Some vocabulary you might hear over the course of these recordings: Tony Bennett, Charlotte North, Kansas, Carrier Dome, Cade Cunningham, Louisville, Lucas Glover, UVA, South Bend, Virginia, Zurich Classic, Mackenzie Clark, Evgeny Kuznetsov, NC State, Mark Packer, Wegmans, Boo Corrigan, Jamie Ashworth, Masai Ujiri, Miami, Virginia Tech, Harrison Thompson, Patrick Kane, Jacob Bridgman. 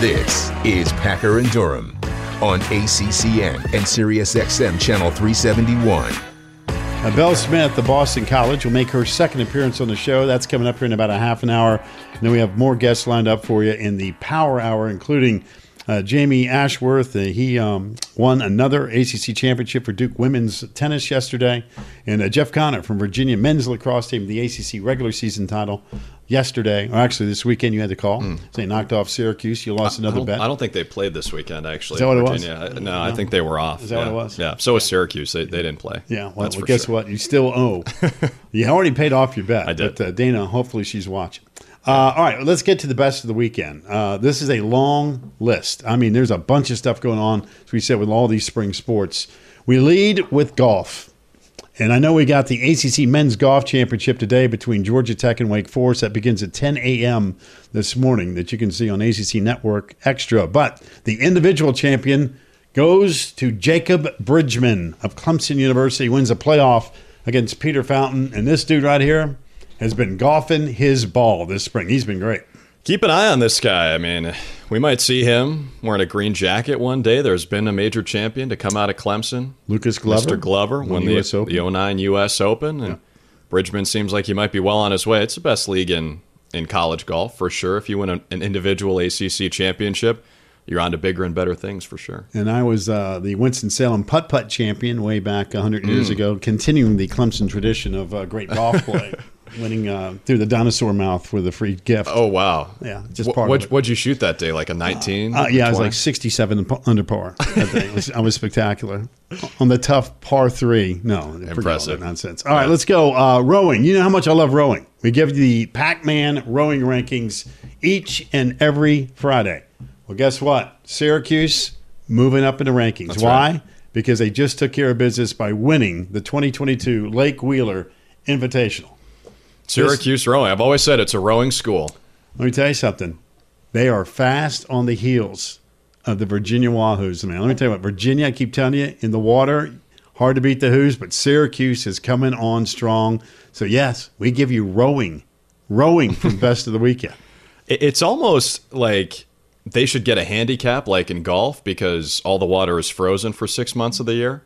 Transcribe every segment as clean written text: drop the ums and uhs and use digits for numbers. This is Packer and Durham on ACCN and SiriusXM Channel 371. Now, Belle Smith of Boston College will make her second appearance on the show. That's coming up here in about a half an hour. And then we have more guests lined up for you in the Power Hour, including Jamie Ashworth. He won another ACC championship for Duke women's tennis yesterday. And Jeff Connor from Virginia men's lacrosse team, the ACC regular season title yesterday, or actually this weekend, you had to call. So they knocked off Syracuse. You lost another bet. I don't think they played this weekend, actually. Is that what Virginia. It was? No, I think they were off. Is that what it was? Yeah, so was Syracuse. They didn't play. Yeah, well guess what? You still owe. You already paid off your bet. I did. But Dana, hopefully she's watching. All right, let's get to the best of the weekend. This is a long list. I mean, there's a bunch of stuff going on, as we said, with all these spring sports. We lead with golf. And I know we got the ACC Men's Golf Championship today between Georgia Tech and Wake Forest. That begins at 10 a.m. this morning that you can see on ACC Network Extra. But the individual champion goes to Jacob Bridgman of Clemson University. He wins a playoff against Peter Fountain. And this dude right here has been golfing his ball this spring. He's been great. Keep an eye on this guy. I mean, we might see him wearing a green jacket one day. There's been a major champion to come out of Clemson. Lucas Glover. Mr. Glover won the 09 U.S. Open. And yeah. Bridgman seems like he might be well on his way. It's the best league in college golf, for sure. If you win an individual ACC championship, you're on to bigger and better things, for sure. And I was the Winston-Salem putt-putt champion way back 100 years ago, continuing the Clemson tradition of great golf play. Winning through the dinosaur mouth for the free gift. Oh, wow. Yeah. Just part of it. What'd you shoot that day? Like a 19? Yeah, 20? I was like 67 under par that day. I was spectacular. On the tough par 3. No. Impressive. All nonsense. All right, let's go. Rowing. You know how much I love rowing. We give you the Pac-Man rowing rankings each and every Friday. Well, guess what? Syracuse moving up in the rankings. That's why? Right. Because they just took care of business by winning the 2022 Lake Wheeler Invitational. Syracuse rowing. I've always said it's a rowing school. Let me tell you something. They are fast on the heels of the Virginia Wahoos, man. Let me tell you what. Virginia, I keep telling you, in the water, hard to beat the Hoos, but Syracuse is coming on strong. So, yes, we give you rowing. Rowing from best of the weekend. It's almost like they should get a handicap like in golf because all the water is frozen for 6 months of the year.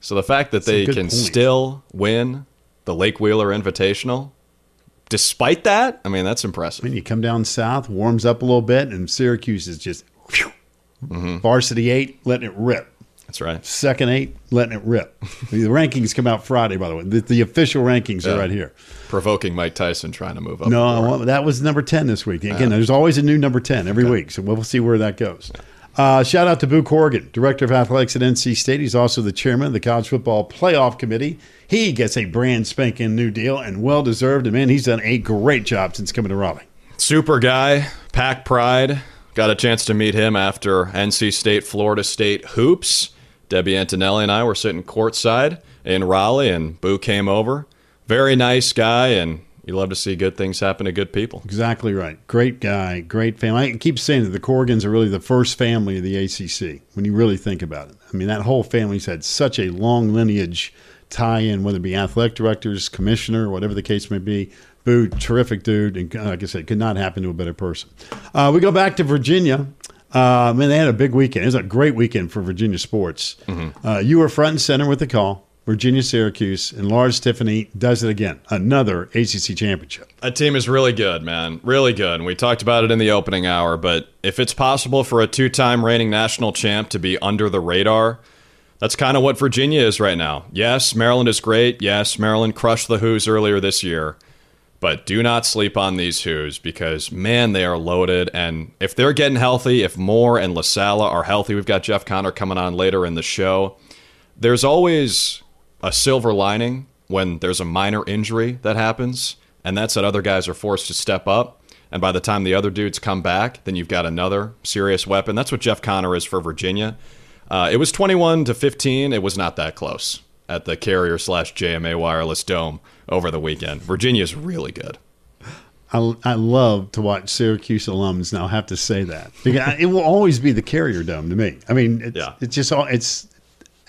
So the fact that they can still win the Lake Wheeler Invitational, despite that, I mean, that's impressive. I mean, you come down south, warms up a little bit, and Syracuse is just varsity 8, letting it rip. That's right. Second 8, letting it rip. The rankings come out Friday, by the way. The official rankings are right here. Provoking Mike Tyson trying to move up. No, well, that was number 10 this week. Again, there's always a new number 10 every week, so we'll see where that goes. Yeah. Shout out to Boo Corrigan, Director of Athletics at NC State. He's also the chairman of the College Football Playoff Committee. He gets a brand spanking new deal and well-deserved. And, man, he's done a great job since coming to Raleigh. Super guy, Pack Pride. Got a chance to meet him after NC State, Florida State hoops. Debbie Antonelli and I were sitting courtside in Raleigh, and Boo came over. Very nice guy, and you love to see good things happen to good people. Exactly right. Great guy, great family. I keep saying that the Corrigans are really the first family of the ACC when you really think about it. I mean, that whole family's had such a long lineage tie-in, whether it be athletic directors, commissioner, whatever the case may be. Boo, terrific dude. And like I said, could not happen to a better person. We go back to Virginia. Man, they had a big weekend. It was a great weekend for Virginia sports. You were front and center with the call. Virginia, Syracuse, and Lars Tiffany does it again. Another ACC championship. That team is really good, man. Really good. And we talked about it in the opening hour, but if it's possible for a two-time reigning national champ to be under the radar, that's kind of what Virginia is right now. Yes, Maryland is great. Yes, Maryland crushed the Hoos earlier this year. But do not sleep on these Hoos because, man, they are loaded. And if they're getting healthy, if Moore and LaSala are healthy, we've got Jeff Connor coming on later in the show. There's always a silver lining when there's a minor injury that happens, and that's that other guys are forced to step up, and by the time the other dudes come back, then you've got another serious weapon. That's what Jeff Connor is for Virginia. It was 21-15. It was not that close at the Carrier/JMA Wireless Dome over the weekend. Virginia's really good. I love to watch Syracuse alums now have to say that. Because it will always be the Carrier Dome to me. I mean, it's just all – it's –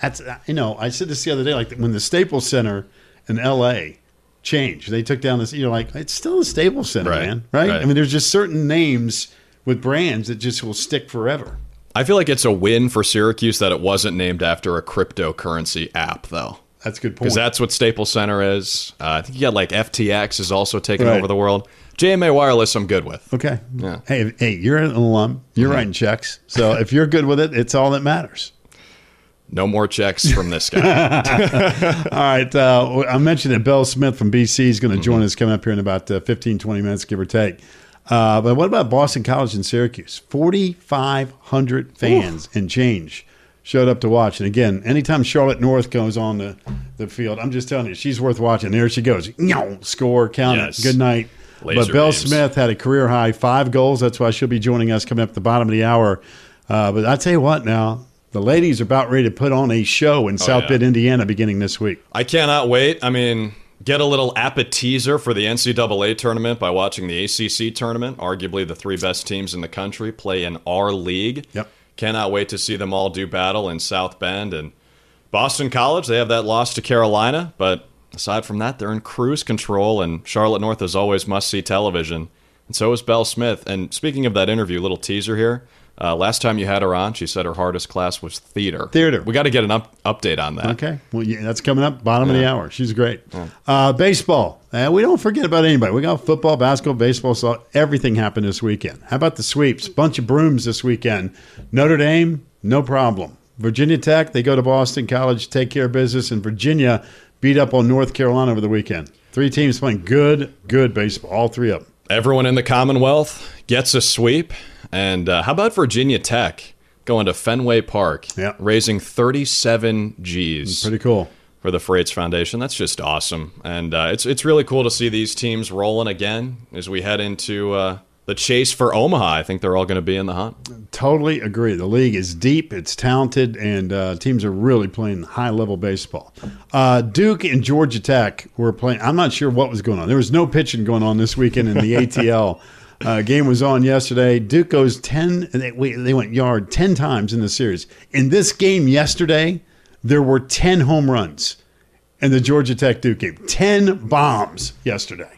that's, you know, I said this the other day, like when the Staples Center in L.A. changed, they took down this, you know, like, it's still the Staples Center, right, man, right? I mean, there's just certain names with brands that just will stick forever. I feel like it's a win for Syracuse that it wasn't named after a cryptocurrency app, though. That's a good point. Because that's what Staples Center is. I think you got like FTX is also taking over the world. JMA Wireless, I'm good with. Okay. Yeah. Hey, you're an alum. You're writing checks. So if you're good with it, it's all that matters. No more checks from this guy. All right. I mentioned that Belle Smith from BC is going to join us coming up here in about 15, 20 minutes, give or take. But what about Boston College and Syracuse? 4,500 fans and change showed up to watch. And again, anytime Charlotte North goes on the field, I'm just telling you, she's worth watching. There she goes. Score, count it. Good night. But Belle Smith had a career-high 5 goals. That's why she'll be joining us coming up at the bottom of the hour. But I tell you what now. The ladies are about ready to put on a show in South Bend, Indiana, beginning this week. I cannot wait. I mean, get a little appetizer for the NCAA tournament by watching the ACC tournament. Arguably the 3 best teams in the country play in our league. Yep. Cannot wait to see them all do battle in South Bend. And Boston College, they have that loss to Carolina. But aside from that, they're in cruise control. And Charlotte North is always must-see television. And so is Belle Smith. And speaking of that interview, little teaser here. Last time you had her on, she said her hardest class was theater. We got to get an update on that. Okay. Well, that's coming up, bottom of the hour. She's great. Baseball. We don't forget about anybody. We got football, basketball, baseball. So everything happened this weekend. How about the sweeps? Bunch of brooms this weekend. Notre Dame, no problem. Virginia Tech, they go to Boston College, take care of business. And Virginia beat up on North Carolina over the weekend. 3 teams playing good baseball, all 3 of them. Everyone in the Commonwealth gets a sweep. And how about Virginia Tech going to Fenway Park, raising 37 Gs? Pretty cool. For the Freights Foundation. That's just awesome. And it's really cool to see these teams rolling again as we head into the chase for Omaha. I think they're all going to be in the hunt. Totally agree. The league is deep. It's talented. And teams are really playing high-level baseball. Duke and Georgia Tech were playing. I'm not sure what was going on. There was no pitching going on this weekend in the ATL. Game was on yesterday. Duke goes 10. They went yard 10 times in the series. In this game yesterday, there were 10 home runs in the Georgia Tech-Duke game. 10 bombs yesterday.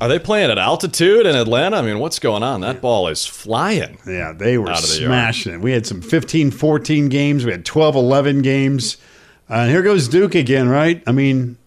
Are they playing at altitude in Atlanta? I mean, what's going on? That ball is flying. Yeah, they were smashing it. We had some 15-14 games. We had 12-11 games. And here goes Duke again, right? I mean,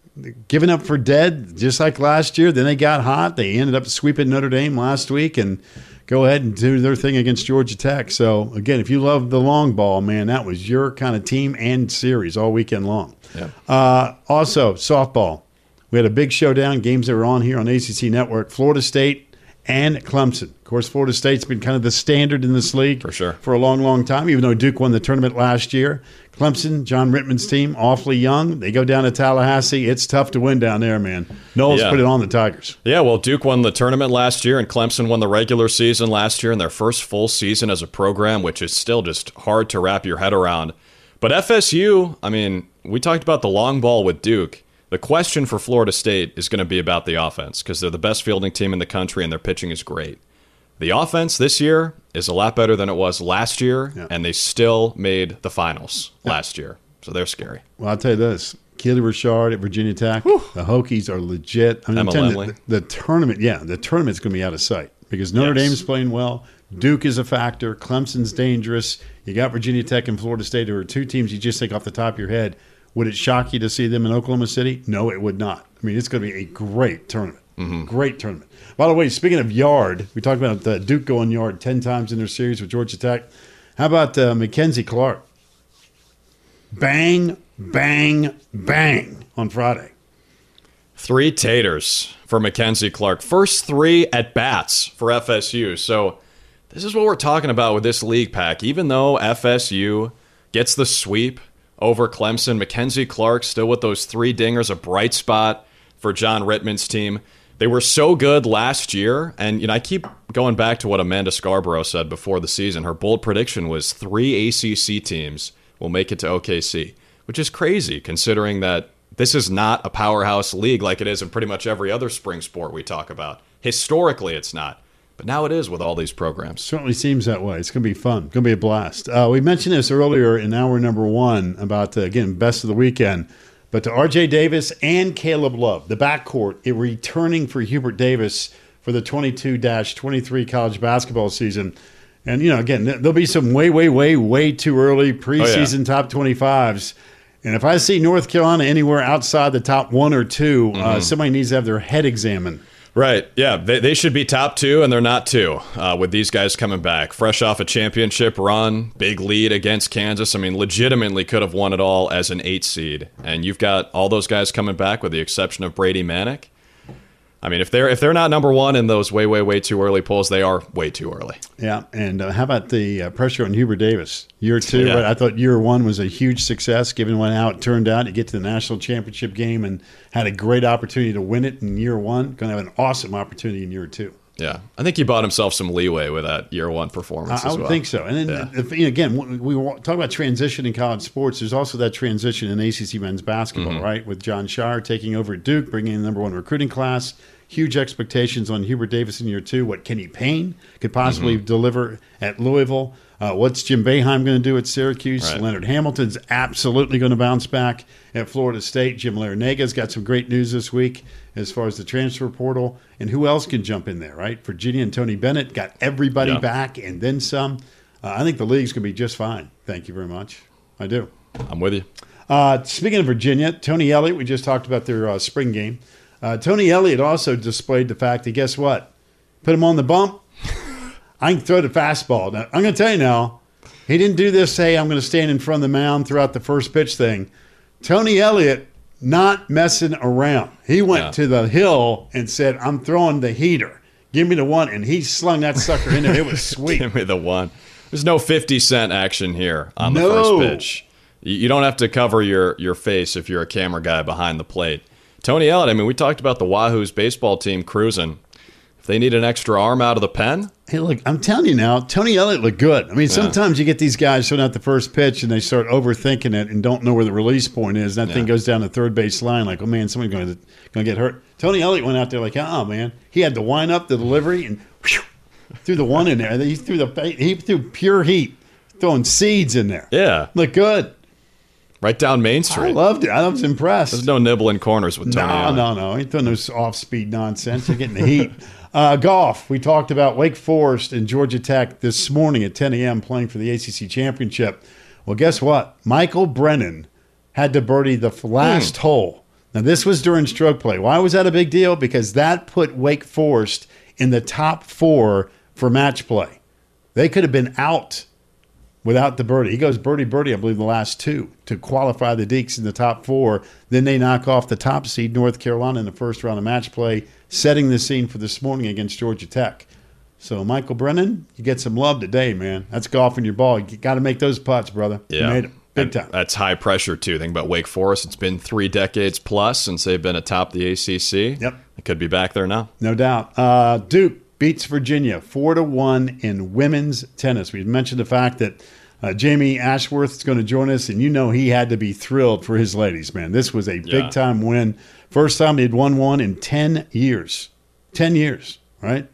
given up for dead, just like last year. Then they got hot. They ended up sweeping Notre Dame last week and go ahead and do their thing against Georgia Tech. So, again, if you love the long ball, man, that was your kind of team and series all weekend long. Yeah. Also, softball. We had a big showdown, games that were on here on ACC Network, Florida State and Clemson. Of course, Florida State's been kind of the standard in this league for a long, long time, even though Duke won the tournament last year. Clemson, John Rittman's team, awfully young. They go down to Tallahassee. It's tough to win down there, man. Knowles put it on the Tigers. Yeah, well, Duke won the tournament last year, and Clemson won the regular season last year in their first full season as a program, which is still just hard to wrap your head around. But FSU, I mean, we talked about the long ball with Duke. The question for Florida State is going to be about the offense because they're the best fielding team in the country and their pitching is great. The offense this year is a lot better than it was last year, and they still made the finals last year. So they're scary. Well, I'll tell you this. Kelly Richard at Virginia Tech, the Hokies are legit. I mean, the tournament, the tournament's going to be out of sight because Notre Dame's playing well. Duke is a factor. Clemson's dangerous. You got Virginia Tech and Florida State, who are 2 teams you just think off the top of your head. Would it shock you to see them in Oklahoma City? No, it would not. I mean, it's going to be a great tournament. Mm-hmm. Great tournament. By the way, speaking of yard, we talked about Duke going yard 10 times in their series with Georgia Tech. How about Mackenzie Clark? Bang, bang, bang on Friday. 3 taters for Mackenzie Clark. First 3 at-bats for FSU. So this is what we're talking about with this league pack. Even though FSU gets the sweep over Clemson, Mackenzie Clark still with those 3 dingers, a bright spot for John Rittman's team. They were so good last year, and I keep going back to what Amanda Scarborough said before the season. Her bold prediction was 3 ACC teams will make it to OKC, which is crazy considering that this is not a powerhouse league like it is in pretty much every other spring sport we talk about. Historically, it's not. But now it is with all these programs. Certainly seems that way. It's going to be fun. It's going to be a blast. We mentioned this earlier in hour number 1 about, again, best of the weekend. But to R.J. Davis and Caleb Love, the backcourt, returning for Hubert Davis for the 22-23 college basketball season. And, you know, again, there'll be some way too early preseason top 25s. And if I see North Carolina anywhere outside the top one or two, somebody needs to have their head examined. Right, yeah, they should be top two, and they're not two with these guys coming back. Fresh off a championship run, big lead against Kansas. I mean, legitimately could have won it all as an 8 seed. And you've got all those guys coming back with the exception of Brady Manick. I mean, if they're not number one in those way too early polls, they are way too early. Yeah, and how about the pressure on Hubert Davis? Year two, yeah. Right? I thought year one was a huge success, given how it turned out. You get to the national championship game and had a great opportunity to win it in year one. Going to have an awesome opportunity in year two. Yeah, I think he bought himself some leeway with that year one performance. I would think so. And then again, we talk about transition in college sports. There's also that transition in ACC men's basketball, right? With John Shire taking over at Duke, bringing in the number one recruiting class. Huge expectations on Hubert Davis in year two. What Kenny Payne could possibly deliver at Louisville. What's Jim Boeheim going to do at Syracuse? Right. Leonard Hamilton's absolutely going to bounce back at Florida State. Jim Larenega's got some great news this week as far as the transfer portal. And who else can jump in there, right? Virginia and Tony Bennett got everybody back and then some. I think the league's going to be just fine. Thank you very much. I do. I'm with you. Speaking of Virginia, Tony Elliott, we just talked about their spring game. Tony Elliott also displayed the fact that, guess what? Put him on the bump. I can throw the fastball. Now, I'm going to tell you now, he didn't do this, hey, I'm going to stand in front of the mound throughout the first pitch thing. Tony Elliott not messing around. He went to the hill and said, I'm throwing the heater. Give me the one. And he slung that sucker in there. It was sweet. Give me the one. There's no 50-cent action here on the first pitch. You don't have to cover your face if you're a camera guy behind the plate. Tony Elliott, I mean, we talked about the Wahoos baseball team cruising. If they need an extra arm out of the pen. Hey, look, I'm telling you now, Tony Elliott looked good. I mean, sometimes you get these guys throwing out the first pitch and they start overthinking it and don't know where the release point is. And that thing goes down the third base line like, oh, man, someone's going to get hurt. Tony Elliott went out there like, oh, man. He had to wind up the delivery and whew, threw the one in there. He threw pure heat, throwing seeds in there. Yeah. Looked good. Right down Main Street. I loved it. I was impressed. There's no nibbling corners with Tony Allen. No. Ain't doing no off-speed nonsense. You're getting the heat. Golf. We talked about Wake Forest and Georgia Tech this morning at 10 a.m. playing for the ACC Championship. Well, guess what? Michael Brennan had to birdie the last hole. Now, this was during stroke play. Why was that a big deal? Because that put Wake Forest in the top four for match play. They could have been out without the birdie. He goes birdie, I believe, the last two to qualify the Deeks in the top four. Then they knock off the top seed, North Carolina, in the first round of match play, setting the scene for this morning against Georgia Tech. So, Michael Brennan, you get some love today, man. That's golfing your ball. You got to make those putts, brother. Yeah. You made them. Big time. That's high pressure, too. Think about Wake Forest. It's been 3 decades plus since they've been atop the ACC. Yep. They could be back there now. No doubt. Duke beats Virginia 4-1 in women's tennis. We mentioned the fact that Jamie Ashworth is going to join us, and you know he had to be thrilled for his ladies, man. This was a big-time win. First time they'd won one in 10 years. 10 years, right? How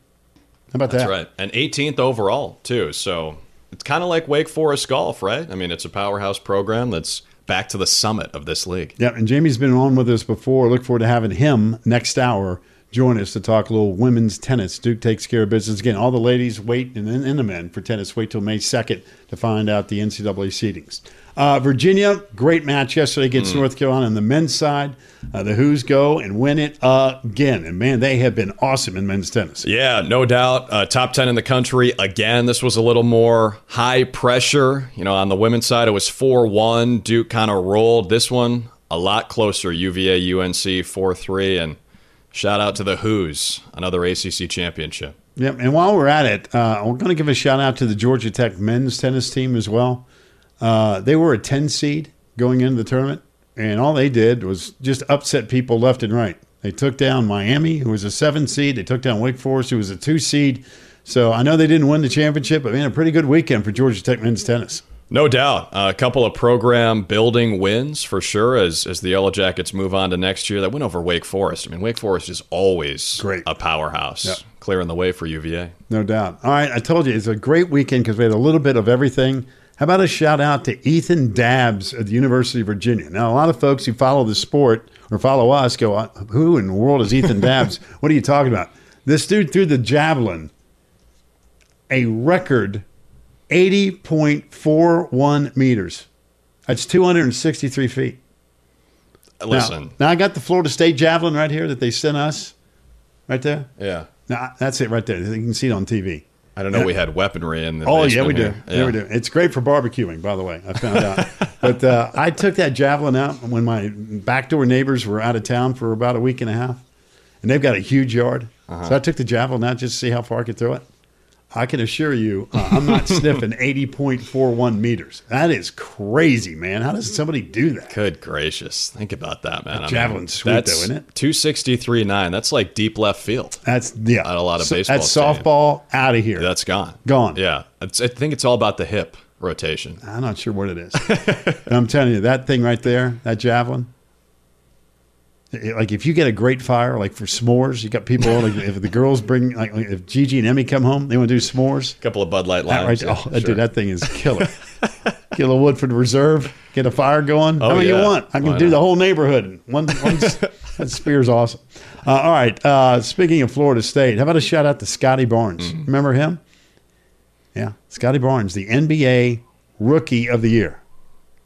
about that? That's right. And 18th overall, too. So it's kind of like Wake Forest golf, right? I mean, it's a powerhouse program that's back to the summit of this league. Yeah, and Jamie's been on with us before. Look forward to having him next hour join us to talk a little women's tennis. Duke takes care of business. Again, all the ladies wait, and the men for tennis wait till May 2nd to find out the NCAA seedings. Virginia, great match yesterday against North Carolina on the men's side. The Hoos go and win it again. And, man, they have been awesome in men's tennis. Yeah, no doubt. Top 10 in the country. Again, this was a little more high pressure. You know, on the women's side, it was 4-1. Duke kind of rolled this one a lot closer. UVA, UNC, 4-3, and shout out to the Hoos, another ACC championship. Yep, and while we're at it, I'm going to give a shout out to the Georgia Tech men's tennis team as well. They were a 10 seed going into the tournament, and all they did was just upset people left and right. They took down Miami, who was a 7 seed. They took down Wake Forest, who was a 2 seed. So I know they didn't win the championship, but, man, a pretty good weekend for Georgia Tech men's tennis. No doubt. A couple of program-building wins, for sure, as the Yellow Jackets move on to next year. That win over Wake Forest. I mean, Wake Forest is always great. A powerhouse, clearing the way for UVA. No doubt. All right, I told you, it's a great weekend because we had a little bit of everything. How about a shout-out to Ethan Dabbs at the University of Virginia? Now, a lot of folks who follow the sport or follow us go, who in the world is Ethan Dabbs? What are you talking about? This dude threw the javelin, a record 80.41 meters. That's 263 feet. Listen. Now I got the Florida State javelin right here that they sent us. Right there? Yeah. Now, that's it right there. You can see it on TV. I don't know. We had weaponry in the basement. Yeah, we do. It's great for barbecuing, by the way. I found out. But I took that javelin out when my backdoor neighbors were out of town for about a week and a half. And they've got a huge yard. So I took the javelin out just to see how far I could throw it. I can assure you, I'm not sniffing 80.41 meters. That is crazy, man. How does somebody do that? Good gracious. Think about that, man. Javelin's sweet, though, isn't it? 263.9. That's like deep left field. That's, yeah. Not a lot of baseball. That's softball out of here. That's gone. Gone. Yeah. I think it's all about the hip rotation. I'm not sure what it is. And I'm telling you, that thing right there, that javelin, like if you get a great fire, like for s'mores, you got people. Like if the girls bring, like if Gigi and Emmy come home, they want to do s'mores. A couple of Bud Light limes. Right, yeah, dude, that thing is killer. Get a little Woodford Reserve. Get a fire going. How many you want? I can do the whole neighborhood. That spear's awesome. All right. Speaking of Florida State, how about a shout out to Scotty Barnes? Remember him? Yeah, Scotty Barnes, the NBA Rookie of the Year.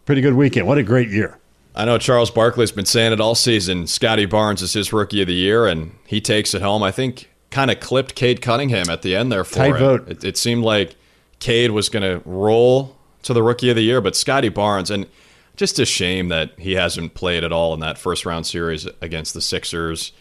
Pretty good weekend. What a great year. I know Charles Barkley's been saying it all season. Scotty Barnes is his Rookie of the Year, and he takes it home. I think kind of clipped Cade Cunningham at the end there for Tight vote. It seemed like Cade was going to roll to the Rookie of the Year, but Scotty Barnes, and just a shame that he hasn't played at all in that first-round series against the Sixers.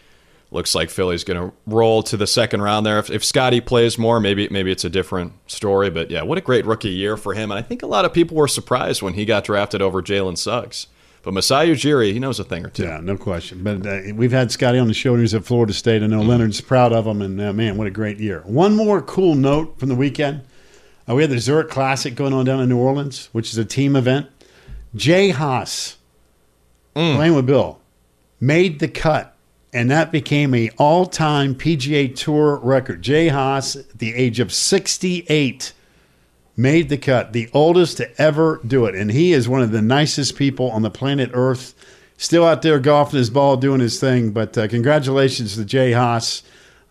Looks like Philly's going to roll to the second round there. If Scotty plays more, maybe it's a different story. But, yeah, what a great Rookie year for him. And I think a lot of people were surprised when he got drafted over Jalen Suggs. But Masai Ujiri, he knows a thing or two. Yeah, no question. But we've had Scotty on the show when he was at Florida State. I know Leonard's proud of him, and, man, what a great year. One more cool note from the weekend. We had the Zurich Classic going on down in New Orleans, which is a team event. Jay Haas, playing with Bill, made the cut, and that became an all-time PGA Tour record. Jay Haas, at the age of 68, made the cut, the oldest to ever do it. And he is one of the nicest people on the planet Earth, still out there golfing his ball, doing his thing. But congratulations to Jay Haas.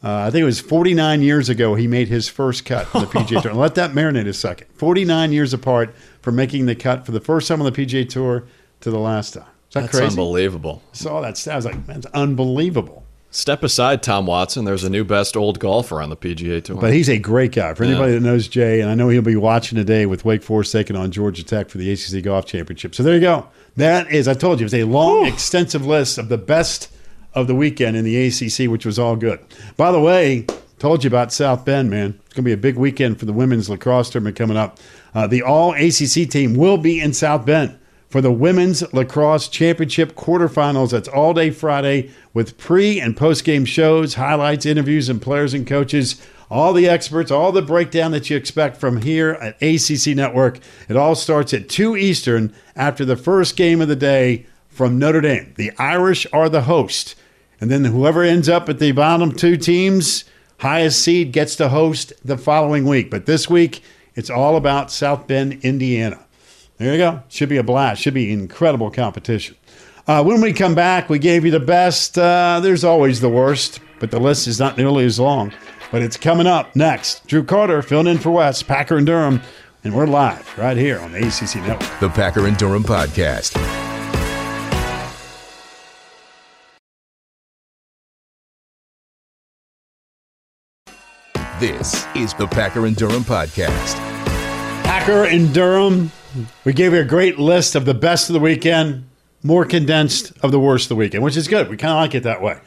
I think it was 49 years ago he made his first cut for the PGA Tour. Let that marinate a second. 49 years apart for making the cut for the first time on the PGA Tour to the last time. Is that crazy? That's unbelievable. I saw that stat. I was like, man, it's unbelievable. Step aside, Tom Watson. There's a new best old golfer on the PGA Tour. But he's a great guy. For anybody that knows Jay, and I know he'll be watching today with Wake Forest taking on Georgia Tech for the ACC Golf Championship. So there you go. That is, I told you, it was a long, extensive list of the best of the weekend in the ACC, which was all good. By the way, told you about South Bend, man. It's going to be a big weekend for the women's lacrosse tournament coming up. The all-ACC team will be in South Bend for the Women's Lacrosse Championship quarterfinals. That's all day Friday with pre- and post-game shows, highlights, interviews, and players and coaches, all the experts, all the breakdown that you expect from here at ACC Network. It all starts at 2 Eastern after the first game of the day from Notre Dame. The Irish are the host. And then whoever ends up at the bottom two teams, highest seed, gets to host the following week. But this week, it's all about South Bend, Indiana. There you go. Should be a blast. Should be incredible competition. When we come back, we gave you the best. There's always the worst, but the list is not nearly as long. But it's coming up next. Drew Carter filling in for Wes, Packer and Durham, and we're live right here on the ACC Network. The Packer and Durham Podcast. This is the Packer and Durham Podcast. Packer and Durham. We gave you a great list of the best of the weekend, more condensed of the worst of the weekend, which is good. We kind of like it that way.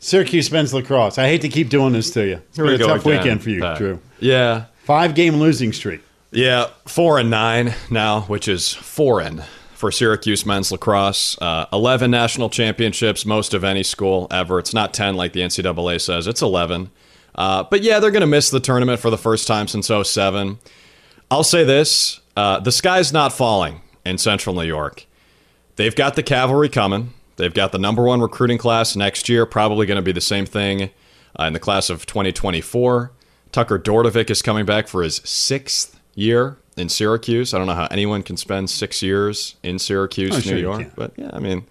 Syracuse men's lacrosse. I hate to keep doing this to you. It's been a tough weekend for you, Drew. Yeah. 5-game losing streak. Yeah, 4-9 now, which is foreign for Syracuse men's lacrosse. 11 national championships, most of any school ever. It's not 10 like the NCAA says. It's 11. But, yeah, they're going to miss the tournament for the first time since 2007. I'll say this. The sky's not falling in Central New York. They've got the cavalry coming. They've got the #1 recruiting class next year, probably going to be the same thing in the class of 2024. Tucker Dordovic is coming back for his 6th year in Syracuse. I don't know how anyone can spend 6 years in Syracuse, New York. But, yeah, I mean,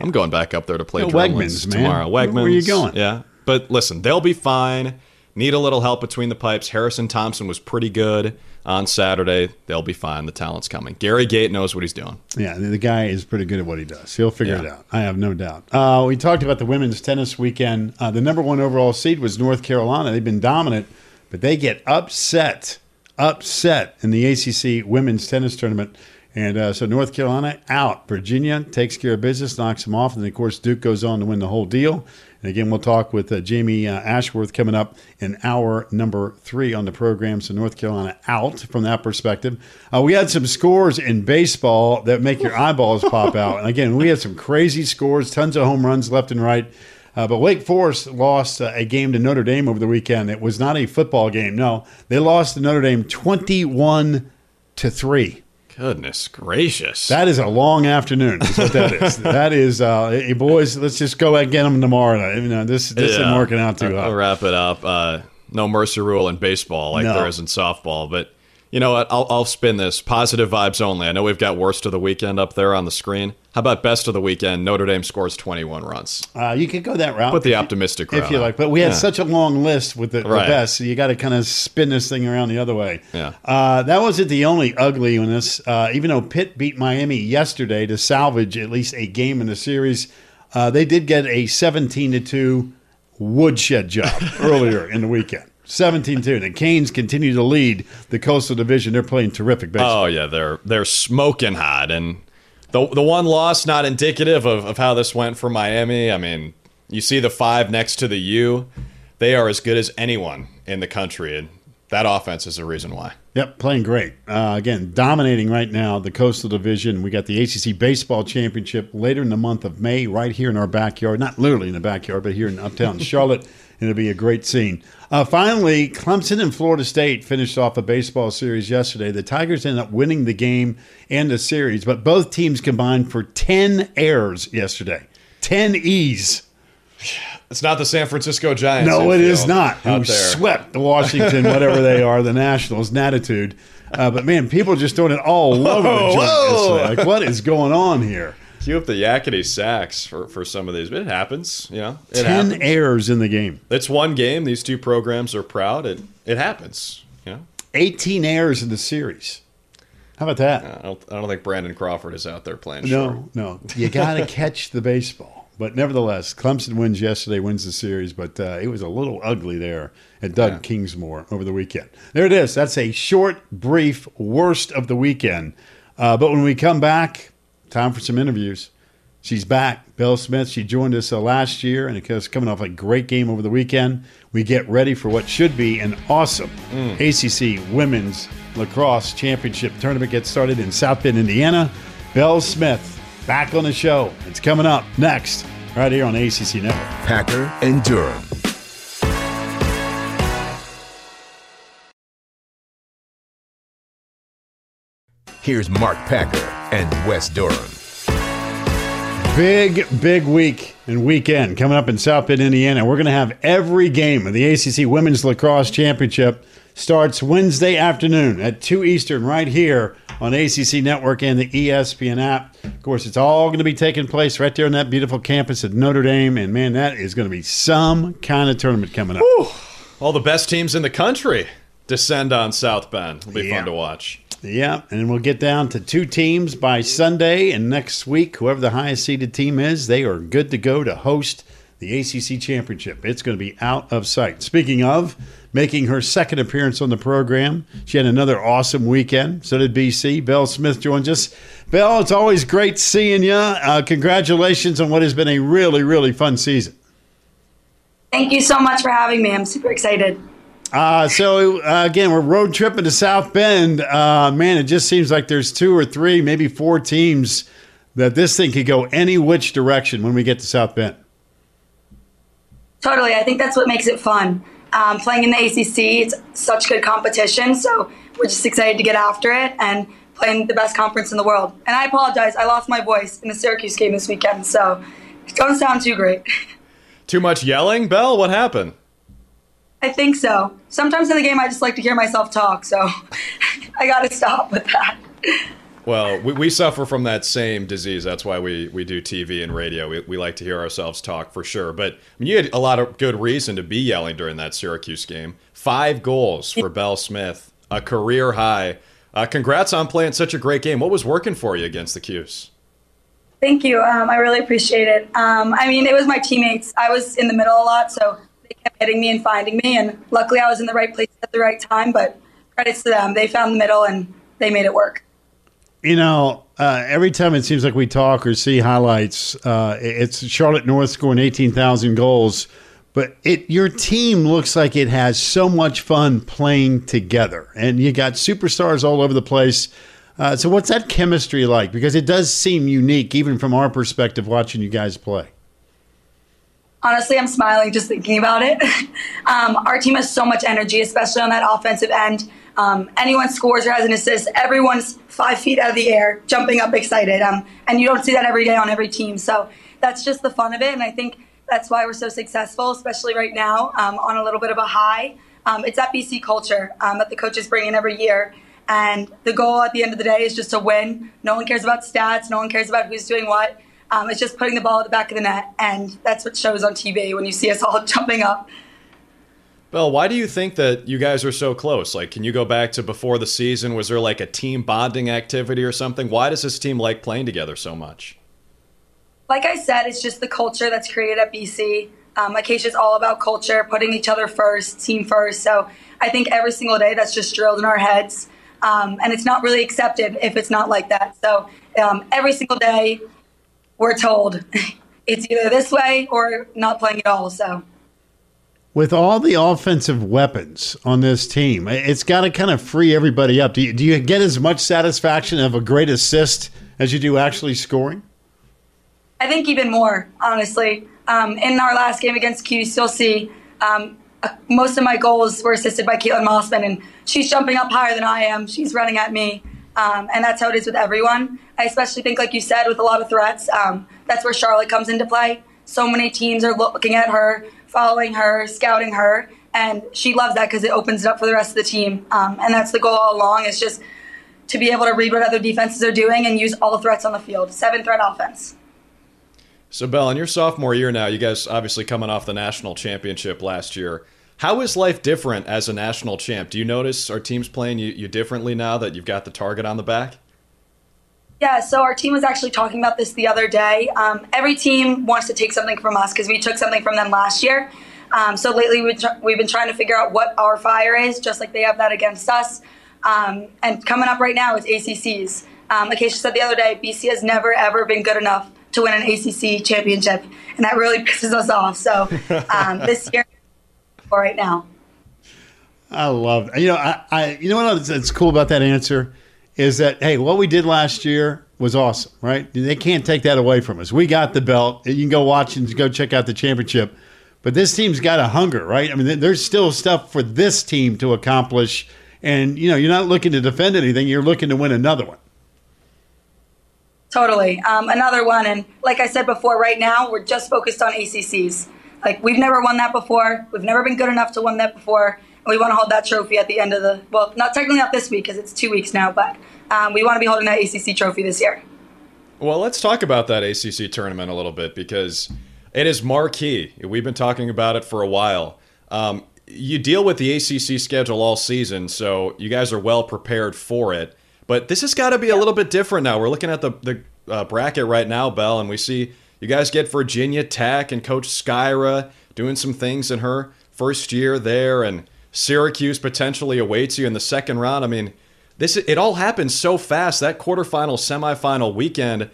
I'm going back up there to play Wegmans tomorrow. Wegmans. Where are you going? Yeah. But, listen, they'll be fine. need a little help between the pipes. Harrison Thompson was pretty good on Saturday. They'll be fine. The talent's coming. Gary Gate knows what he's doing. Yeah, the guy is pretty good at what he does. He'll figure it out. I have no doubt. We talked about the women's tennis weekend. The number one overall seed was North Carolina. They've been dominant, but they get upset in the ACC women's tennis tournament. And so North Carolina out. Virginia takes care of business, knocks them off. And then, of course, Duke goes on to win the whole deal. And again, we'll talk with Jamie Ashworth coming up in hour number 3 on the program. So North Carolina out from that perspective. We had some scores in baseball that make your eyeballs pop out. And again, we had some crazy scores, tons of home runs left and right. But Wake Forest lost a game to Notre Dame over the weekend. It was not a football game. No, they lost to Notre Dame 21-3. Goodness gracious. That is a long afternoon. That's what that is. That is, hey, boys, let's just go and get them tomorrow night. You know, this isn't working out too well. I'll wrap it up. No mercy rule in baseball there is in softball. But you know what? I'll spin this. Positive vibes only. I know we've got worst of the weekend up there on the screen. How about best of the weekend? Notre Dame scores 21 runs. You could go that route. Put the optimistic route. If you like. But we had such a long list with the best, so you got to kind of spin this thing around the other way. Yeah. That wasn't the only ugly one. Even though Pitt beat Miami yesterday to salvage at least a game in the series, they did get a 17-2 woodshed job earlier in the weekend. 17-2. The Canes continue to lead the Coastal Division. They're playing terrific baseball. Oh, yeah. They're smoking hot. And the one loss, not indicative of how this went for Miami. I mean, you see the 5 next to the U. They are as good as anyone in the country. And that offense is the reason why. Yep, playing great. Again, dominating right now the Coastal Division. We got the ACC Baseball Championship later in the month of May right here in our backyard. Not literally in the backyard, but here in uptown Charlotte. It'll be a great scene. Finally, Clemson and Florida State finished off a baseball series yesterday. The Tigers ended up winning the game and the series, but both teams combined for 10 errors yesterday. 10 E's. It's not the San Francisco Giants. No, it is not. Who swept the Washington, whatever they are, the Nationals, Natitude. But, man, people are just doing it all over the joint. Like, what is going on here? Cue up the yakety sacks for some of these. It happens. You know, 10 errors in the game. It's one game. These two programs are proud. It happens. You know? 18 errors in the series. How about that? I don't think Brandon Crawford is out there playing short. No. You got to catch the baseball. But nevertheless, Clemson wins yesterday, wins the series. But it was a little ugly there at Doug Kingsmore over the weekend. There it is. That's a short, brief, worst of the weekend. But when we come back... Time for some interviews. She's back, Belle Smith. She joined us last year, and it's coming off a great game over the weekend. We get ready for what should be an awesome ACC Women's Lacrosse Championship Tournament. Gets started in South Bend, Indiana. Belle Smith back on the show. It's coming up next right here on ACC Network. Packer and Durham. Here's Mark Packer and Wes Durham. Big week and weekend coming up in South Bend, Indiana. We're going to have every game of the ACC Women's Lacrosse Championship. Starts Wednesday afternoon at 2 Eastern right here on ACC Network and the ESPN app. Of course, it's all going to be taking place right there on that beautiful campus at Notre Dame. And, man, that is going to be some kind of tournament coming up. Whew. All the best teams in the country descend on South Bend. It'll be fun to watch. Yeah, and we'll get down to 2 teams by Sunday, and next week, whoever the highest-seeded team is, they are good to go to host the ACC Championship. It's going to be out of sight. Speaking of, making her second appearance on the program, she had another awesome weekend. So did BC. Belle Smith joins us. Belle, it's always great seeing you. Congratulations on what has been a really, really fun season. Thank you so much for having me. I'm super excited. So, again, we're road tripping to South Bend. Man, it just seems like there's 2 or 3, maybe 4 teams that this thing could go any which direction when we get to South Bend. Totally. I think that's what makes it fun. Playing in the ACC, it's such good competition, so we're just excited to get after it and playing the best conference in the world. And I apologize. I lost my voice in the Syracuse game this weekend, so it don't sound too great. Too much yelling, Belle? What happened? I think so. Sometimes in the game, I just like to hear myself talk, so I got to stop with that. Well, we suffer from that same disease. That's why we do TV and radio. We like to hear ourselves talk for sure. But I mean, you had a lot of good reason to be yelling during that Syracuse game. 5 goals for Belle Smith, a career high. Congrats on playing such a great game. What was working for you against the Cuse? Thank you. I really appreciate it. I mean, it was my teammates. I was in the middle a lot, so they kept hitting me and finding me. And luckily, I was in the right place at the right time. But credits to them. They found the middle, and they made it work. You know, every time it seems like we talk or see highlights, it's Charlotte North scoring 18,000 goals. But your team looks like it has so much fun playing together. And you got superstars all over the place. So what's that chemistry like? Because it does seem unique, even from our perspective, watching you guys play. Honestly, I'm smiling just thinking about it. Our team has so much energy, especially on that offensive end. Anyone scores or has an assist, everyone's 5 feet out of the air, jumping up excited. And you don't see that every day on every team. So that's just the fun of it. And I think that's why we're so successful, especially right now, on a little bit of a high. It's that BC culture that the coaches bring in every year. And the goal at the end of the day is just to win. No one cares about stats. No one cares about who's doing what. It's just putting the ball at the back of the net. And that's what shows on TV when you see us all jumping up. Belle, why do you think that you guys are so close? Like, can you go back to before the season? Was there like a team bonding activity or something? Why does this team like playing together so much? Like I said, it's just the culture that's created at BC. Acacia's all about culture, putting each other first, team first. So I think every single day that's just drilled in our heads. And it's not really accepted if it's not like that. So every single day we're told it's either this way or not playing at all. So. With all the offensive weapons on this team, it's got to kind of free everybody up. Do you get as much satisfaction of a great assist as you do actually scoring? I think even more, honestly. In our last game against Cuse, you'll see most of my goals were assisted by Caitlin Mossman, and she's jumping up higher than I am. She's running at me, and that's how it is with everyone. I especially think, like you said, with a lot of threats, that's where Charlotte comes into play. So many teams are looking at her, following her, scouting her, and she loves that because it opens it up for the rest of the team. And that's the goal all along, is just to be able to read what other defenses are doing and use all threats on the field. 7-threat offense. So, Belle, in your sophomore year now, you guys obviously coming off the national championship last year. How is life different as a national champ? Do you notice our teams playing you differently now that you've got the target on the back? Yeah, so our team was actually talking about this the other day. Every team wants to take something from us because we took something from them last year. So lately we've been trying to figure out what our fire is, just like they have that against us. And coming up right now is ACCs. Acacia said the other day, BC has never, ever been good enough to win an ACC championship. And that really pisses us off. So this year or right now. I love it. You know, you know what that's cool about that answer? Is that, hey, what we did last year was awesome, right? They can't take that away from us. We got the belt. You can go watch and go check out the championship. But this team's got a hunger, right? I mean, there's still stuff for this team to accomplish. And, you know, you're not looking to defend anything. You're looking to win another one. Totally. Another one. And like I said before, right now, we're just focused on ACCs. Like, we've never won that before. We've never been good enough to win that before. We want to hold that trophy at the end of the – well, not technically not this week because it's 2 weeks now, but we want to be holding that ACC trophy this year. Well, let's talk about that ACC tournament a little bit because it is marquee. We've been talking about it for a while. You deal with the ACC schedule all season, so you guys are well prepared for it. But this has got to be a little bit different now. We're looking at the bracket right now, Belle, and we see you guys get Virginia Tech and Coach Skyra doing some things in her first year there, and – Syracuse potentially awaits you in the second round. I mean, it all happens so fast, that quarterfinal, semifinal weekend.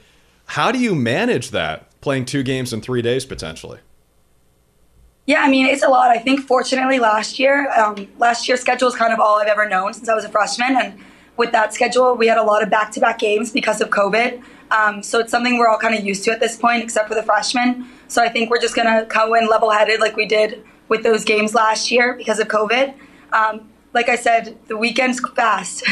How do you manage that, playing 2 games in 3 days potentially? Yeah, I mean, it's a lot. I think, fortunately, last year's schedule is kind of all I've ever known since I was a freshman. And with that schedule, we had a lot of back-to-back games because of COVID. So it's something we're all kind of used to at this point, except for the freshmen. So I think we're just going to go in level-headed like we did with those games last year because of COVID. Like I said, the weekend's fast.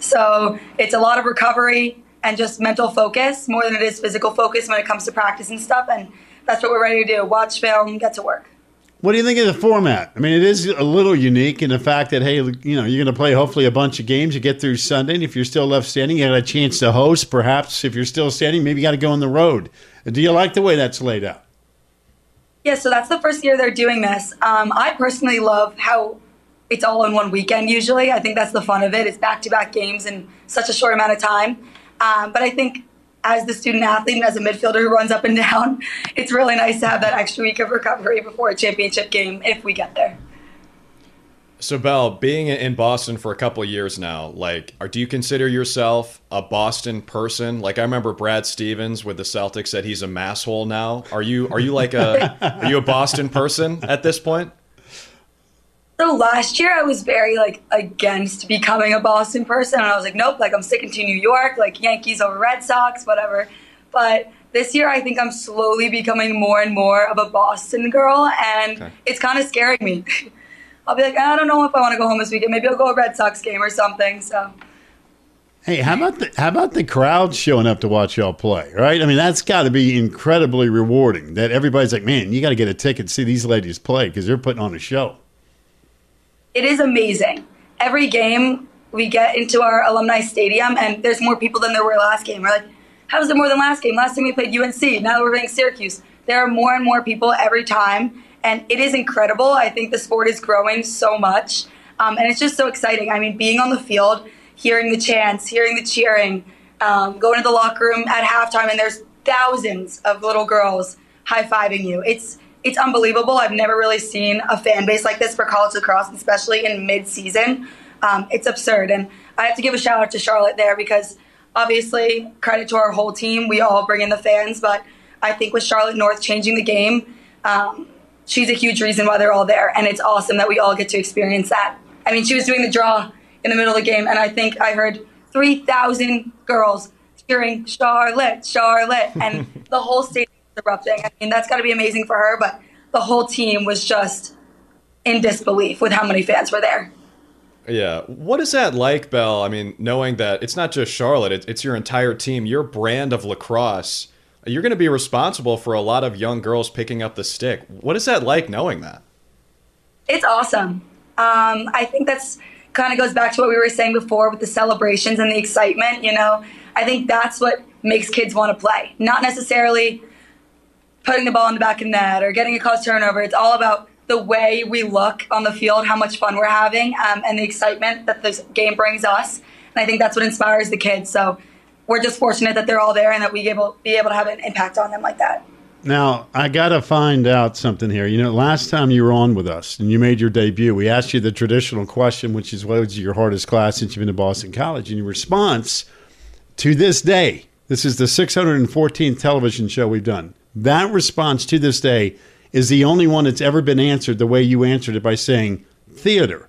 So it's a lot of recovery and just mental focus more than it is physical focus when it comes to practice and stuff. And that's what we're ready to do, watch film, get to work. What do you think of the format? I mean, it is a little unique in the fact that, hey, you know, you're going to play hopefully a bunch of games. You get through Sunday, and if you're still left standing, you got a chance to host. Perhaps if you're still standing, maybe you got to go on the road. Do you like the way that's laid out? Yeah, so that's the first year they're doing this. I personally love how it's all in one weekend usually. I think that's the fun of it. It's back-to-back games in such a short amount of time. But I think as the student athlete and as a midfielder who runs up and down, it's really nice to have that extra week of recovery before a championship game if we get there. So, Belle, being in Boston for a couple of years now, like, do you consider yourself a Boston person? Like, I remember Brad Stevens with the Celtics said he's a masshole now. Are you a Boston person at this point? So last year I was very against becoming a Boston person, and I was like, nope, I'm sticking to New York, Yankees over Red Sox, whatever. But this year I think I'm slowly becoming more and more of a Boston girl, and it's kind of scaring me. I'll be like, I don't know if I want to go home this weekend. Maybe I'll go to a Red Sox game or something. So, hey, how about the crowd showing up to watch y'all play, right? I mean, that's got to be incredibly rewarding. That everybody's like, man, you got to get a ticket to see these ladies play because they're putting on a show. It is amazing. Every game we get into our alumni stadium, and there's more people than there were last game. We're like, how is there more than last game? Last time we played UNC. Now we're playing Syracuse. There are more and more people every time, and it is incredible. I think the sport is growing so much, and it's just so exciting. I mean, being on the field, hearing the chants, hearing the cheering, going to the locker room at halftime, and there's thousands of little girls high-fiving you. It's unbelievable. I've never really seen a fan base like this for college lacrosse, especially in mid-season. It's absurd. And I have to give a shout-out to Charlotte there because, obviously, credit to our whole team. We all bring in the fans. But I think with Charlotte North changing the game, she's a huge reason why they're all there. And it's awesome that we all get to experience that. I mean, she was doing the draw in the middle of the game, and I think I heard 3,000 girls cheering, Charlotte, Charlotte, and the whole stadium. I mean, that's got to be amazing for her, but the whole team was just in disbelief with how many fans were there. Yeah. What is that like, Belle? I mean, knowing that it's not just Charlotte, it's your entire team, your brand of lacrosse. You're going to be responsible for a lot of young girls picking up the stick. What is that like knowing that? It's awesome. I think that's kind of goes back to what we were saying before with the celebrations and the excitement. You know, I think that's what makes kids want to play, not necessarily putting the ball in the back of the net or getting a cause turnover. It's all about the way we look on the field, how much fun we're having, and the excitement that this game brings us. And I think that's what inspires the kids. So we're just fortunate that they're all there and that we be able to have an impact on them like that. Now, I got to find out something here. You know, last time you were on with us and you made your debut, we asked you the traditional question, which is, what was your hardest class since you've been to Boston College? And your response to this day, this is the 614th television show we've done. That response to this day is the only one that's ever been answered the way you answered it, by saying theater.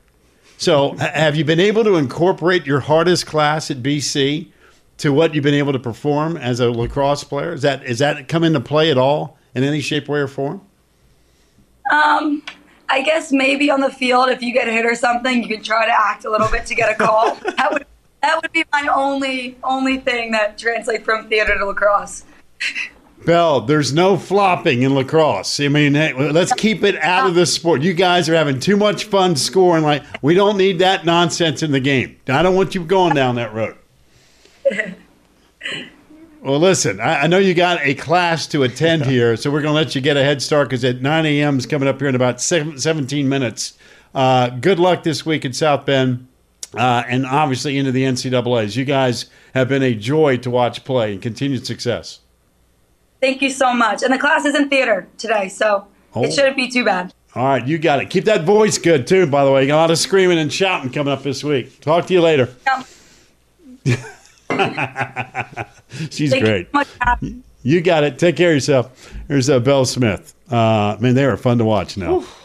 So have you been able to incorporate your hardest class at BC to what you've been able to perform as a lacrosse player? Is that come into play at all in any shape, way, or form? I guess maybe on the field, if you get hit or something, you can try to act a little bit to get a call. That would be my only thing that translates from theater to lacrosse. Belle, there's no flopping in lacrosse. I mean, hey, let's keep it out of the sport. You guys are having too much fun scoring. Like, we don't need that nonsense in the game. I don't want you going down that road. Well, listen, I know you got a class to attend here, so we're going to let you get a head start because at 9 a.m. is coming up here in about 17 minutes. Good luck this week at South Bend. And obviously into the NCAAs. You guys have been a joy to watch play and continued success. Thank you so much. And the class is in theater today, so It shouldn't be too bad. All right, you got it. Keep that voice good, too, by the way. You got a lot of screaming and shouting coming up this week. Talk to you later. Yeah. She's great. You got it. Take care of yourself. Here's Belle Smith. Man, they are fun to watch now. Oof.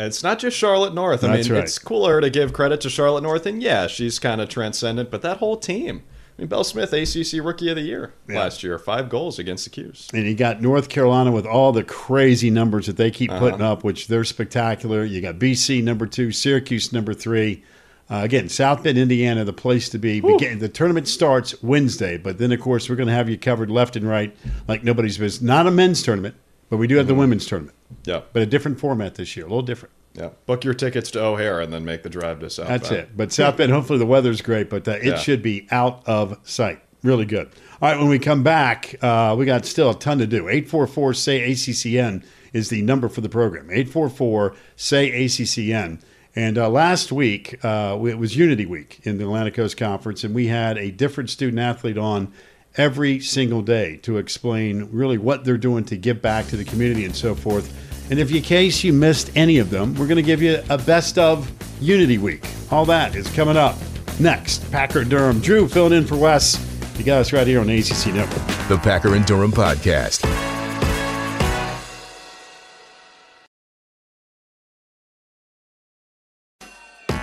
It's not just Charlotte North. I mean, it's cooler to give credit to Charlotte North. And, yeah, she's kind of transcendent, but that whole team. I mean, Belle Smith, ACC Rookie of the Year last year, 5 goals against the Cuse. And you got North Carolina with all the crazy numbers that they keep putting up, which they're spectacular. You got BC #2, Syracuse #3. Again, South Bend, Indiana, the place to be. The tournament starts Wednesday, but then, of course, we're going to have you covered left and right like nobody's business. Not a men's tournament, but we do have the women's tournament. Yeah. But a different format this year, a little different. Yeah. Book your tickets to O'Hare and then make the drive to South Bend. That's it. But South Bend, hopefully the weather's great, but it should be out of sight. Really good. All right, when we come back, we got still a ton to do. 844-SAY-ACCN is the number for the program. 844-SAY-ACCN. And last week, it was Unity Week in the Atlantic Coast Conference, and we had a different student-athlete on every single day to explain really what they're doing to give back to the community and so forth. And if in case you missed any of them, we're going to give you a best of Unity Week. All that is coming up next. Packer Durham. Drew filling in for Wes. You got us right here on the ACC Network. The Packer and Durham Podcast.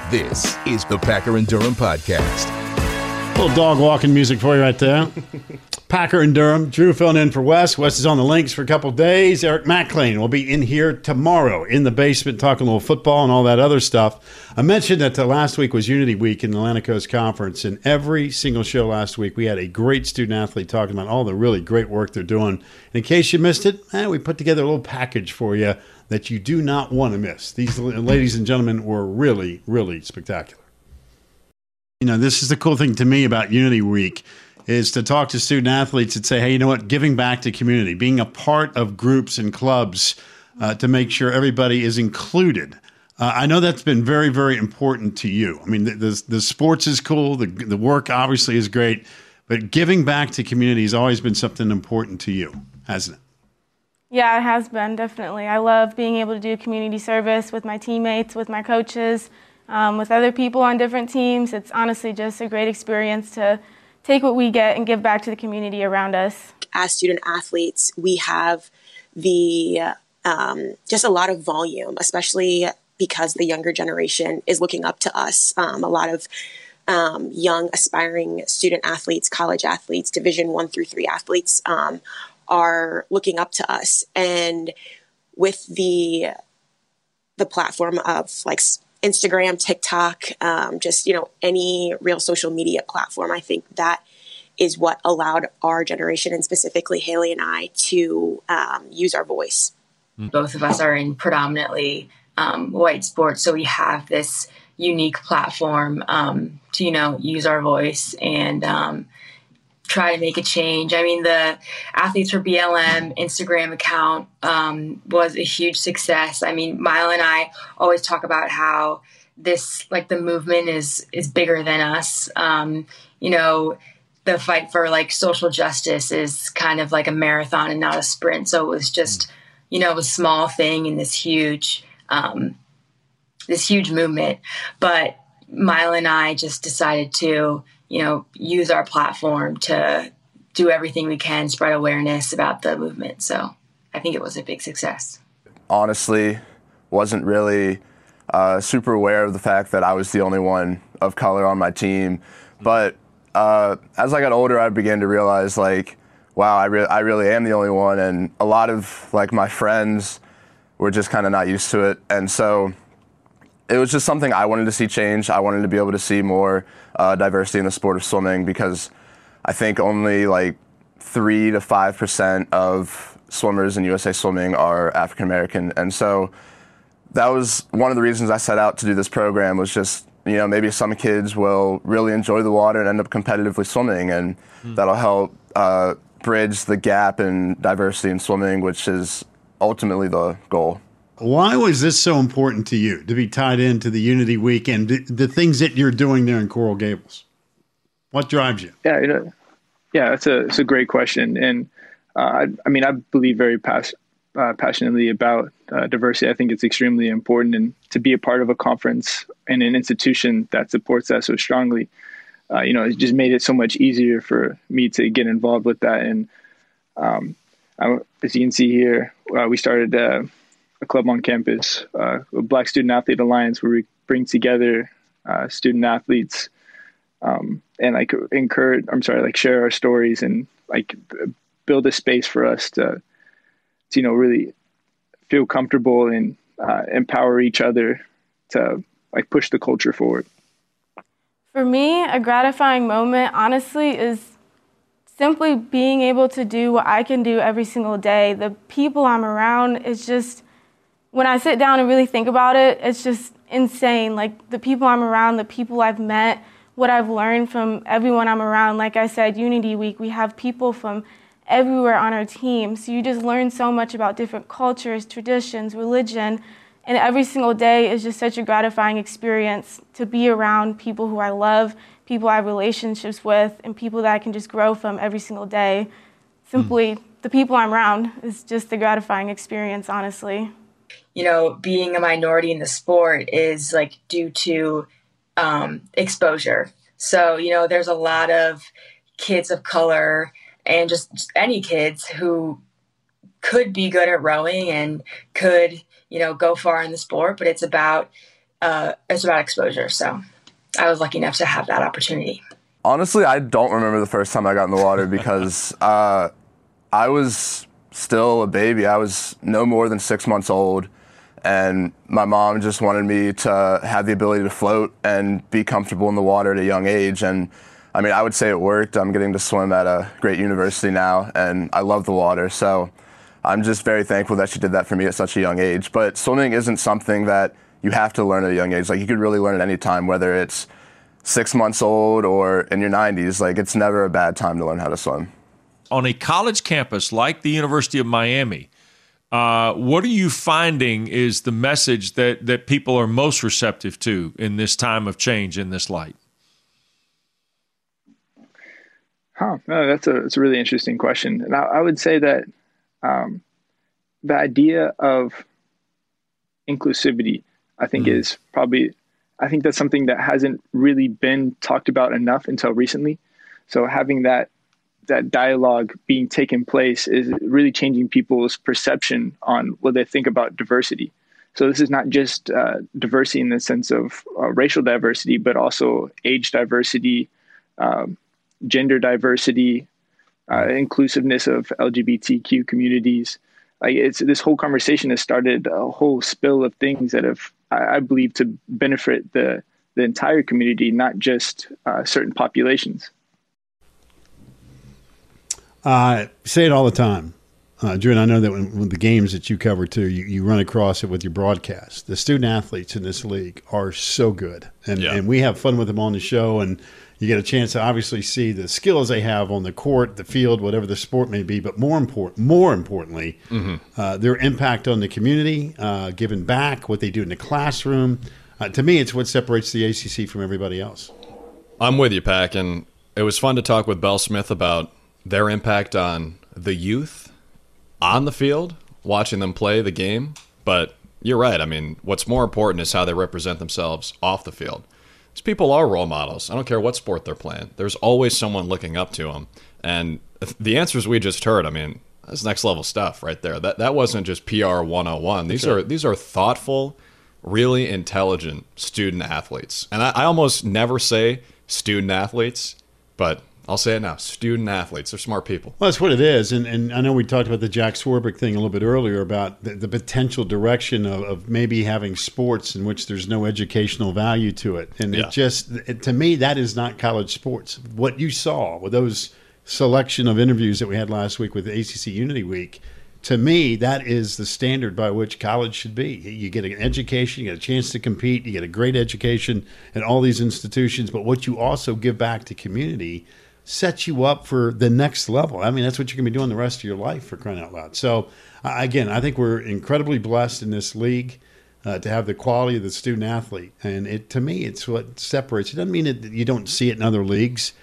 This is the Packer and Durham Podcast. Little dog walking music for you right there. Packer and Durham. Drew filling in for Wes. Wes is on the links for a couple days. Eric McLean will be in here tomorrow in the basement talking a little football and all that other stuff. I mentioned that last week was Unity Week in the Atlantic Coast Conference, and every single show last week we had a great student-athlete talking about all the really great work they're doing. And in case you missed it, we put together a little package for you that you do not want to miss. These ladies and gentlemen were really, really spectacular. You know, this is the cool thing to me about Unity Week, is to talk to student athletes and say, hey, you know what, giving back to community, being a part of groups and clubs to make sure everybody is included. I know that's been very, very important to you. I mean, the sports is cool. The work obviously is great. But giving back to community has always been something important to you, hasn't it? Yeah, it has been, definitely. I love being able to do community service with my teammates, with my coaches, with other people on different teams. It's honestly just a great experience to take what we get and give back to the community around us. As student athletes, we have just a lot of volume, especially because the younger generation is looking up to us. A lot of young, aspiring student athletes, college athletes, Division I through III athletes are looking up to us. And with the platform of like Instagram, TikTok, just, you know, any real social media platform. I think that is what allowed our generation, and specifically Haley and I, to use our voice. Both of us are in predominantly white sports, so we have this unique platform to, you know, use our voice and try to make a change. I mean, the Athletes for BLM Instagram account was a huge success. I mean, Mile and I always talk about how this, like, the movement is bigger than us. You know, the fight for, like, social justice is kind of like a marathon and not a sprint. So it was just, you know, a small thing in this huge movement. But Mile and I just decided to, you know, use our platform to do everything we can, spread awareness about the movement. So I think it was a big success. Honestly, wasn't really super aware of the fact that I was the only one of color on my team. But as I got older, I began to realize, like, wow, I really am the only one. And a lot of, like, my friends were just kind of not used to it. And so it was just something I wanted to see change. I wanted to be able to see more diversity in the sport of swimming, because I think only like 3 to 5% of swimmers in USA Swimming are African American. And so that was one of the reasons I set out to do this program, was just, you know, maybe some kids will really enjoy the water and end up competitively swimming, and that'll help bridge the gap in diversity in swimming, which is ultimately the goal. Why was this so important to you, to be tied into the Unity Week and the things that you're doing there in Coral Gables? What drives you? Yeah, it's a great question. And I mean, I believe very passionately about diversity. I think it's extremely important, and to be a part of a conference and an institution that supports that so strongly, you know, it just made it so much easier for me to get involved with that. And as you can see here, we started a club on campus, a Black Student Athlete Alliance, where we bring together student athletes and share our stories and like build a space for us to you know, really feel comfortable and empower each other to like push the culture forward. For me, a gratifying moment, honestly, is simply being able to do what I can do every single day. The people I'm around is just when I sit down and really think about it, it's just insane. Like, the people I'm around, the people I've met, what I've learned from everyone I'm around. Like I said, Unity Week, we have people from everywhere on our team. So you just learn so much about different cultures, traditions, religion, and every single day is just such a gratifying experience to be around people who I love, people I have relationships with, and people that I can just grow from every single day. Simply, the people I'm around is just the gratifying experience, honestly. You know, being a minority in the sport is like due to exposure. So, you know, there's a lot of kids of color and just any kids who could be good at rowing and could, you know, go far in the sport, but it's about exposure. So I was lucky enough to have that opportunity. Honestly, I don't remember the first time I got in the water because I was still a baby. I was no more than 6 months old, and my mom just wanted me to have the ability to float and be comfortable in the water at a young age. And I mean, I would say it worked. I'm getting to swim at a great university now, and I love the water. So I'm just very thankful that she did that for me at such a young age. But swimming isn't something that you have to learn at a young age. Like, you could really learn at any time, whether it's 6 months old or in your 90s. Like, it's never a bad time to learn how to swim. On a college campus like the University of Miami, what are you finding is the message that people are most receptive to in this time of change, in this light? Oh, no, that's a really interesting question. And I would say that the idea of inclusivity, I think, is probably, I think that's something that hasn't really been talked about enough until recently. So having that dialogue being taken place is really changing people's perception on what they think about diversity. So this is not just diversity in the sense of racial diversity, but also age diversity, gender diversity, inclusiveness of LGBTQ communities. Like, it's this whole conversation has started a whole spill of things that have, I believe, to benefit the entire community, not just certain populations. I say it all the time, Drew, and I know that when the games that you cover too, you run across it with your broadcast. The student athletes in this league are so good, and we have fun with them on the show, and you get a chance to obviously see the skills they have on the court, the field, whatever the sport may be, but more importantly, their impact on the community, giving back, what they do in the classroom. To me, it's what separates the ACC from everybody else. I'm with you, Pac, and it was fun to talk with Belle Smith about their impact on the youth on the field, watching them play the game. But you're right. I mean, what's more important is how they represent themselves off the field. These people are role models. I don't care what sport they're playing. There's always someone looking up to them. And the answers we just heard, I mean, that's next level stuff right there. That wasn't just PR 101. These are thoughtful, really intelligent student athletes. And I almost never say student athletes, but I'll say it now. Student athletes are smart people. Well, that's what it is. And I know we talked about the Jack Swarbrick thing a little bit earlier about the potential direction of maybe having sports in which there's no educational value to it. And to me, that is not college sports. What you saw with those selection of interviews that we had last week with ACC Unity Week, to me, that is the standard by which college should be. You get an education, you get a chance to compete, you get a great education at all these institutions, but what you also give back to community sets you up for the next level. I mean, that's what you're going to be doing the rest of your life, for crying out loud. So, again, I think we're incredibly blessed in this league to have the quality of the student athlete. And to me, it's what separates. It doesn't mean that you don't see it in other leagues,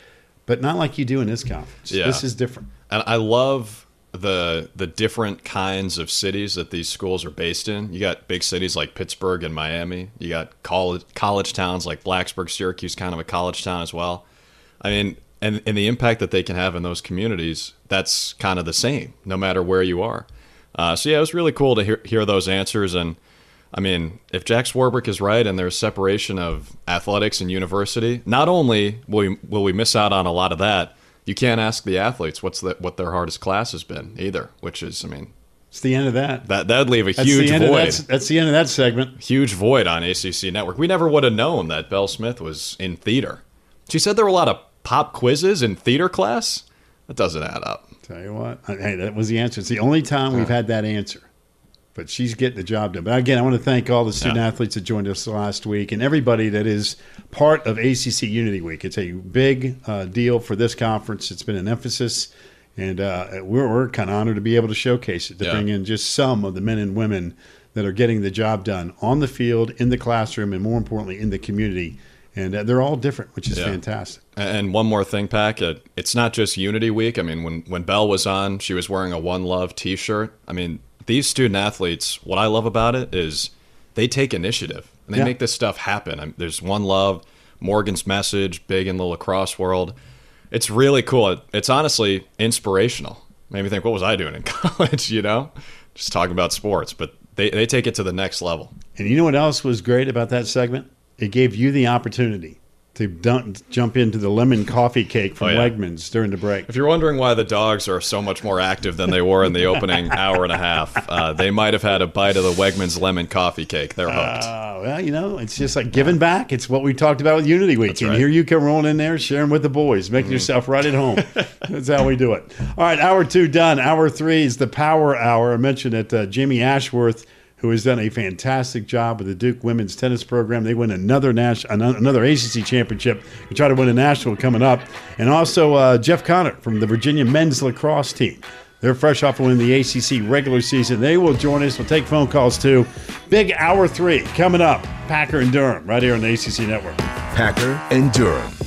but not like you do in this conference. Yeah. This is different. And I love the different kinds of cities that these schools are based in. You got big cities like Pittsburgh and Miami. You got college towns like Blacksburg, Syracuse, kind of a college town as well. I mean, and the impact that they can have in those communities, that's kind of the same, no matter where you are. So, yeah, it was really cool to hear those answers. And, I mean, if Jack Swarbrick is right and there's separation of athletics and university, not only will we miss out on a lot of that, you can't ask the athletes what their hardest class has been either, which is, I mean, it's the end of that. That'd leave a huge void. That's the end of that segment. Huge void on ACC Network. We never would have known that Belle Smith was in theater. She said there were a lot of pop quizzes in theater class? That doesn't add up. Tell you what. Hey, that was the answer. It's the only time we've had that answer. But she's getting the job done. But again, I want to thank all the student athletes that joined us last week and everybody that is part of ACC Unity Week. It's a big deal for this conference. It's been an emphasis, and we're kind of honored to be able to showcase it, to bring in just some of the men and women that are getting the job done on the field, in the classroom, and more importantly, in the community. And they're all different, which is fantastic. And one more thing, Pac, it's not just Unity Week. I mean, when Belle was on, she was wearing a One Love T-shirt. I mean, these student athletes, what I love about it is they take initiative and they make this stuff happen. There's One Love, Morgan's Message, big in the lacrosse world. It's really cool. It's honestly inspirational. Made me think, what was I doing in college, you know? Just talking about sports. But they take it to the next level. And you know what else was great about that segment? It gave you the opportunity to jump into the lemon coffee cake from Wegmans during the break. If you're wondering why the dogs are so much more active than they were in the opening hour and a half, they might have had a bite of the Wegmans lemon coffee cake. They're hooked. Well, you know, it's just like giving back. It's what we talked about with Unity Week. And here you come rolling in there, sharing with the boys, making yourself right at home. That's how we do it. All right, hour two done. Hour three is the power hour. I mentioned that Jamie Ashworth, who has done a fantastic job with the Duke women's tennis program. They win another ACC championship. We try to win a national coming up. And also Jeff Connor from the Virginia men's lacrosse team. They're fresh off of winning the ACC regular season. They will join us. We'll take phone calls too. Big hour three coming up. Packer and Durham right here on the ACC Network. Packer and Durham.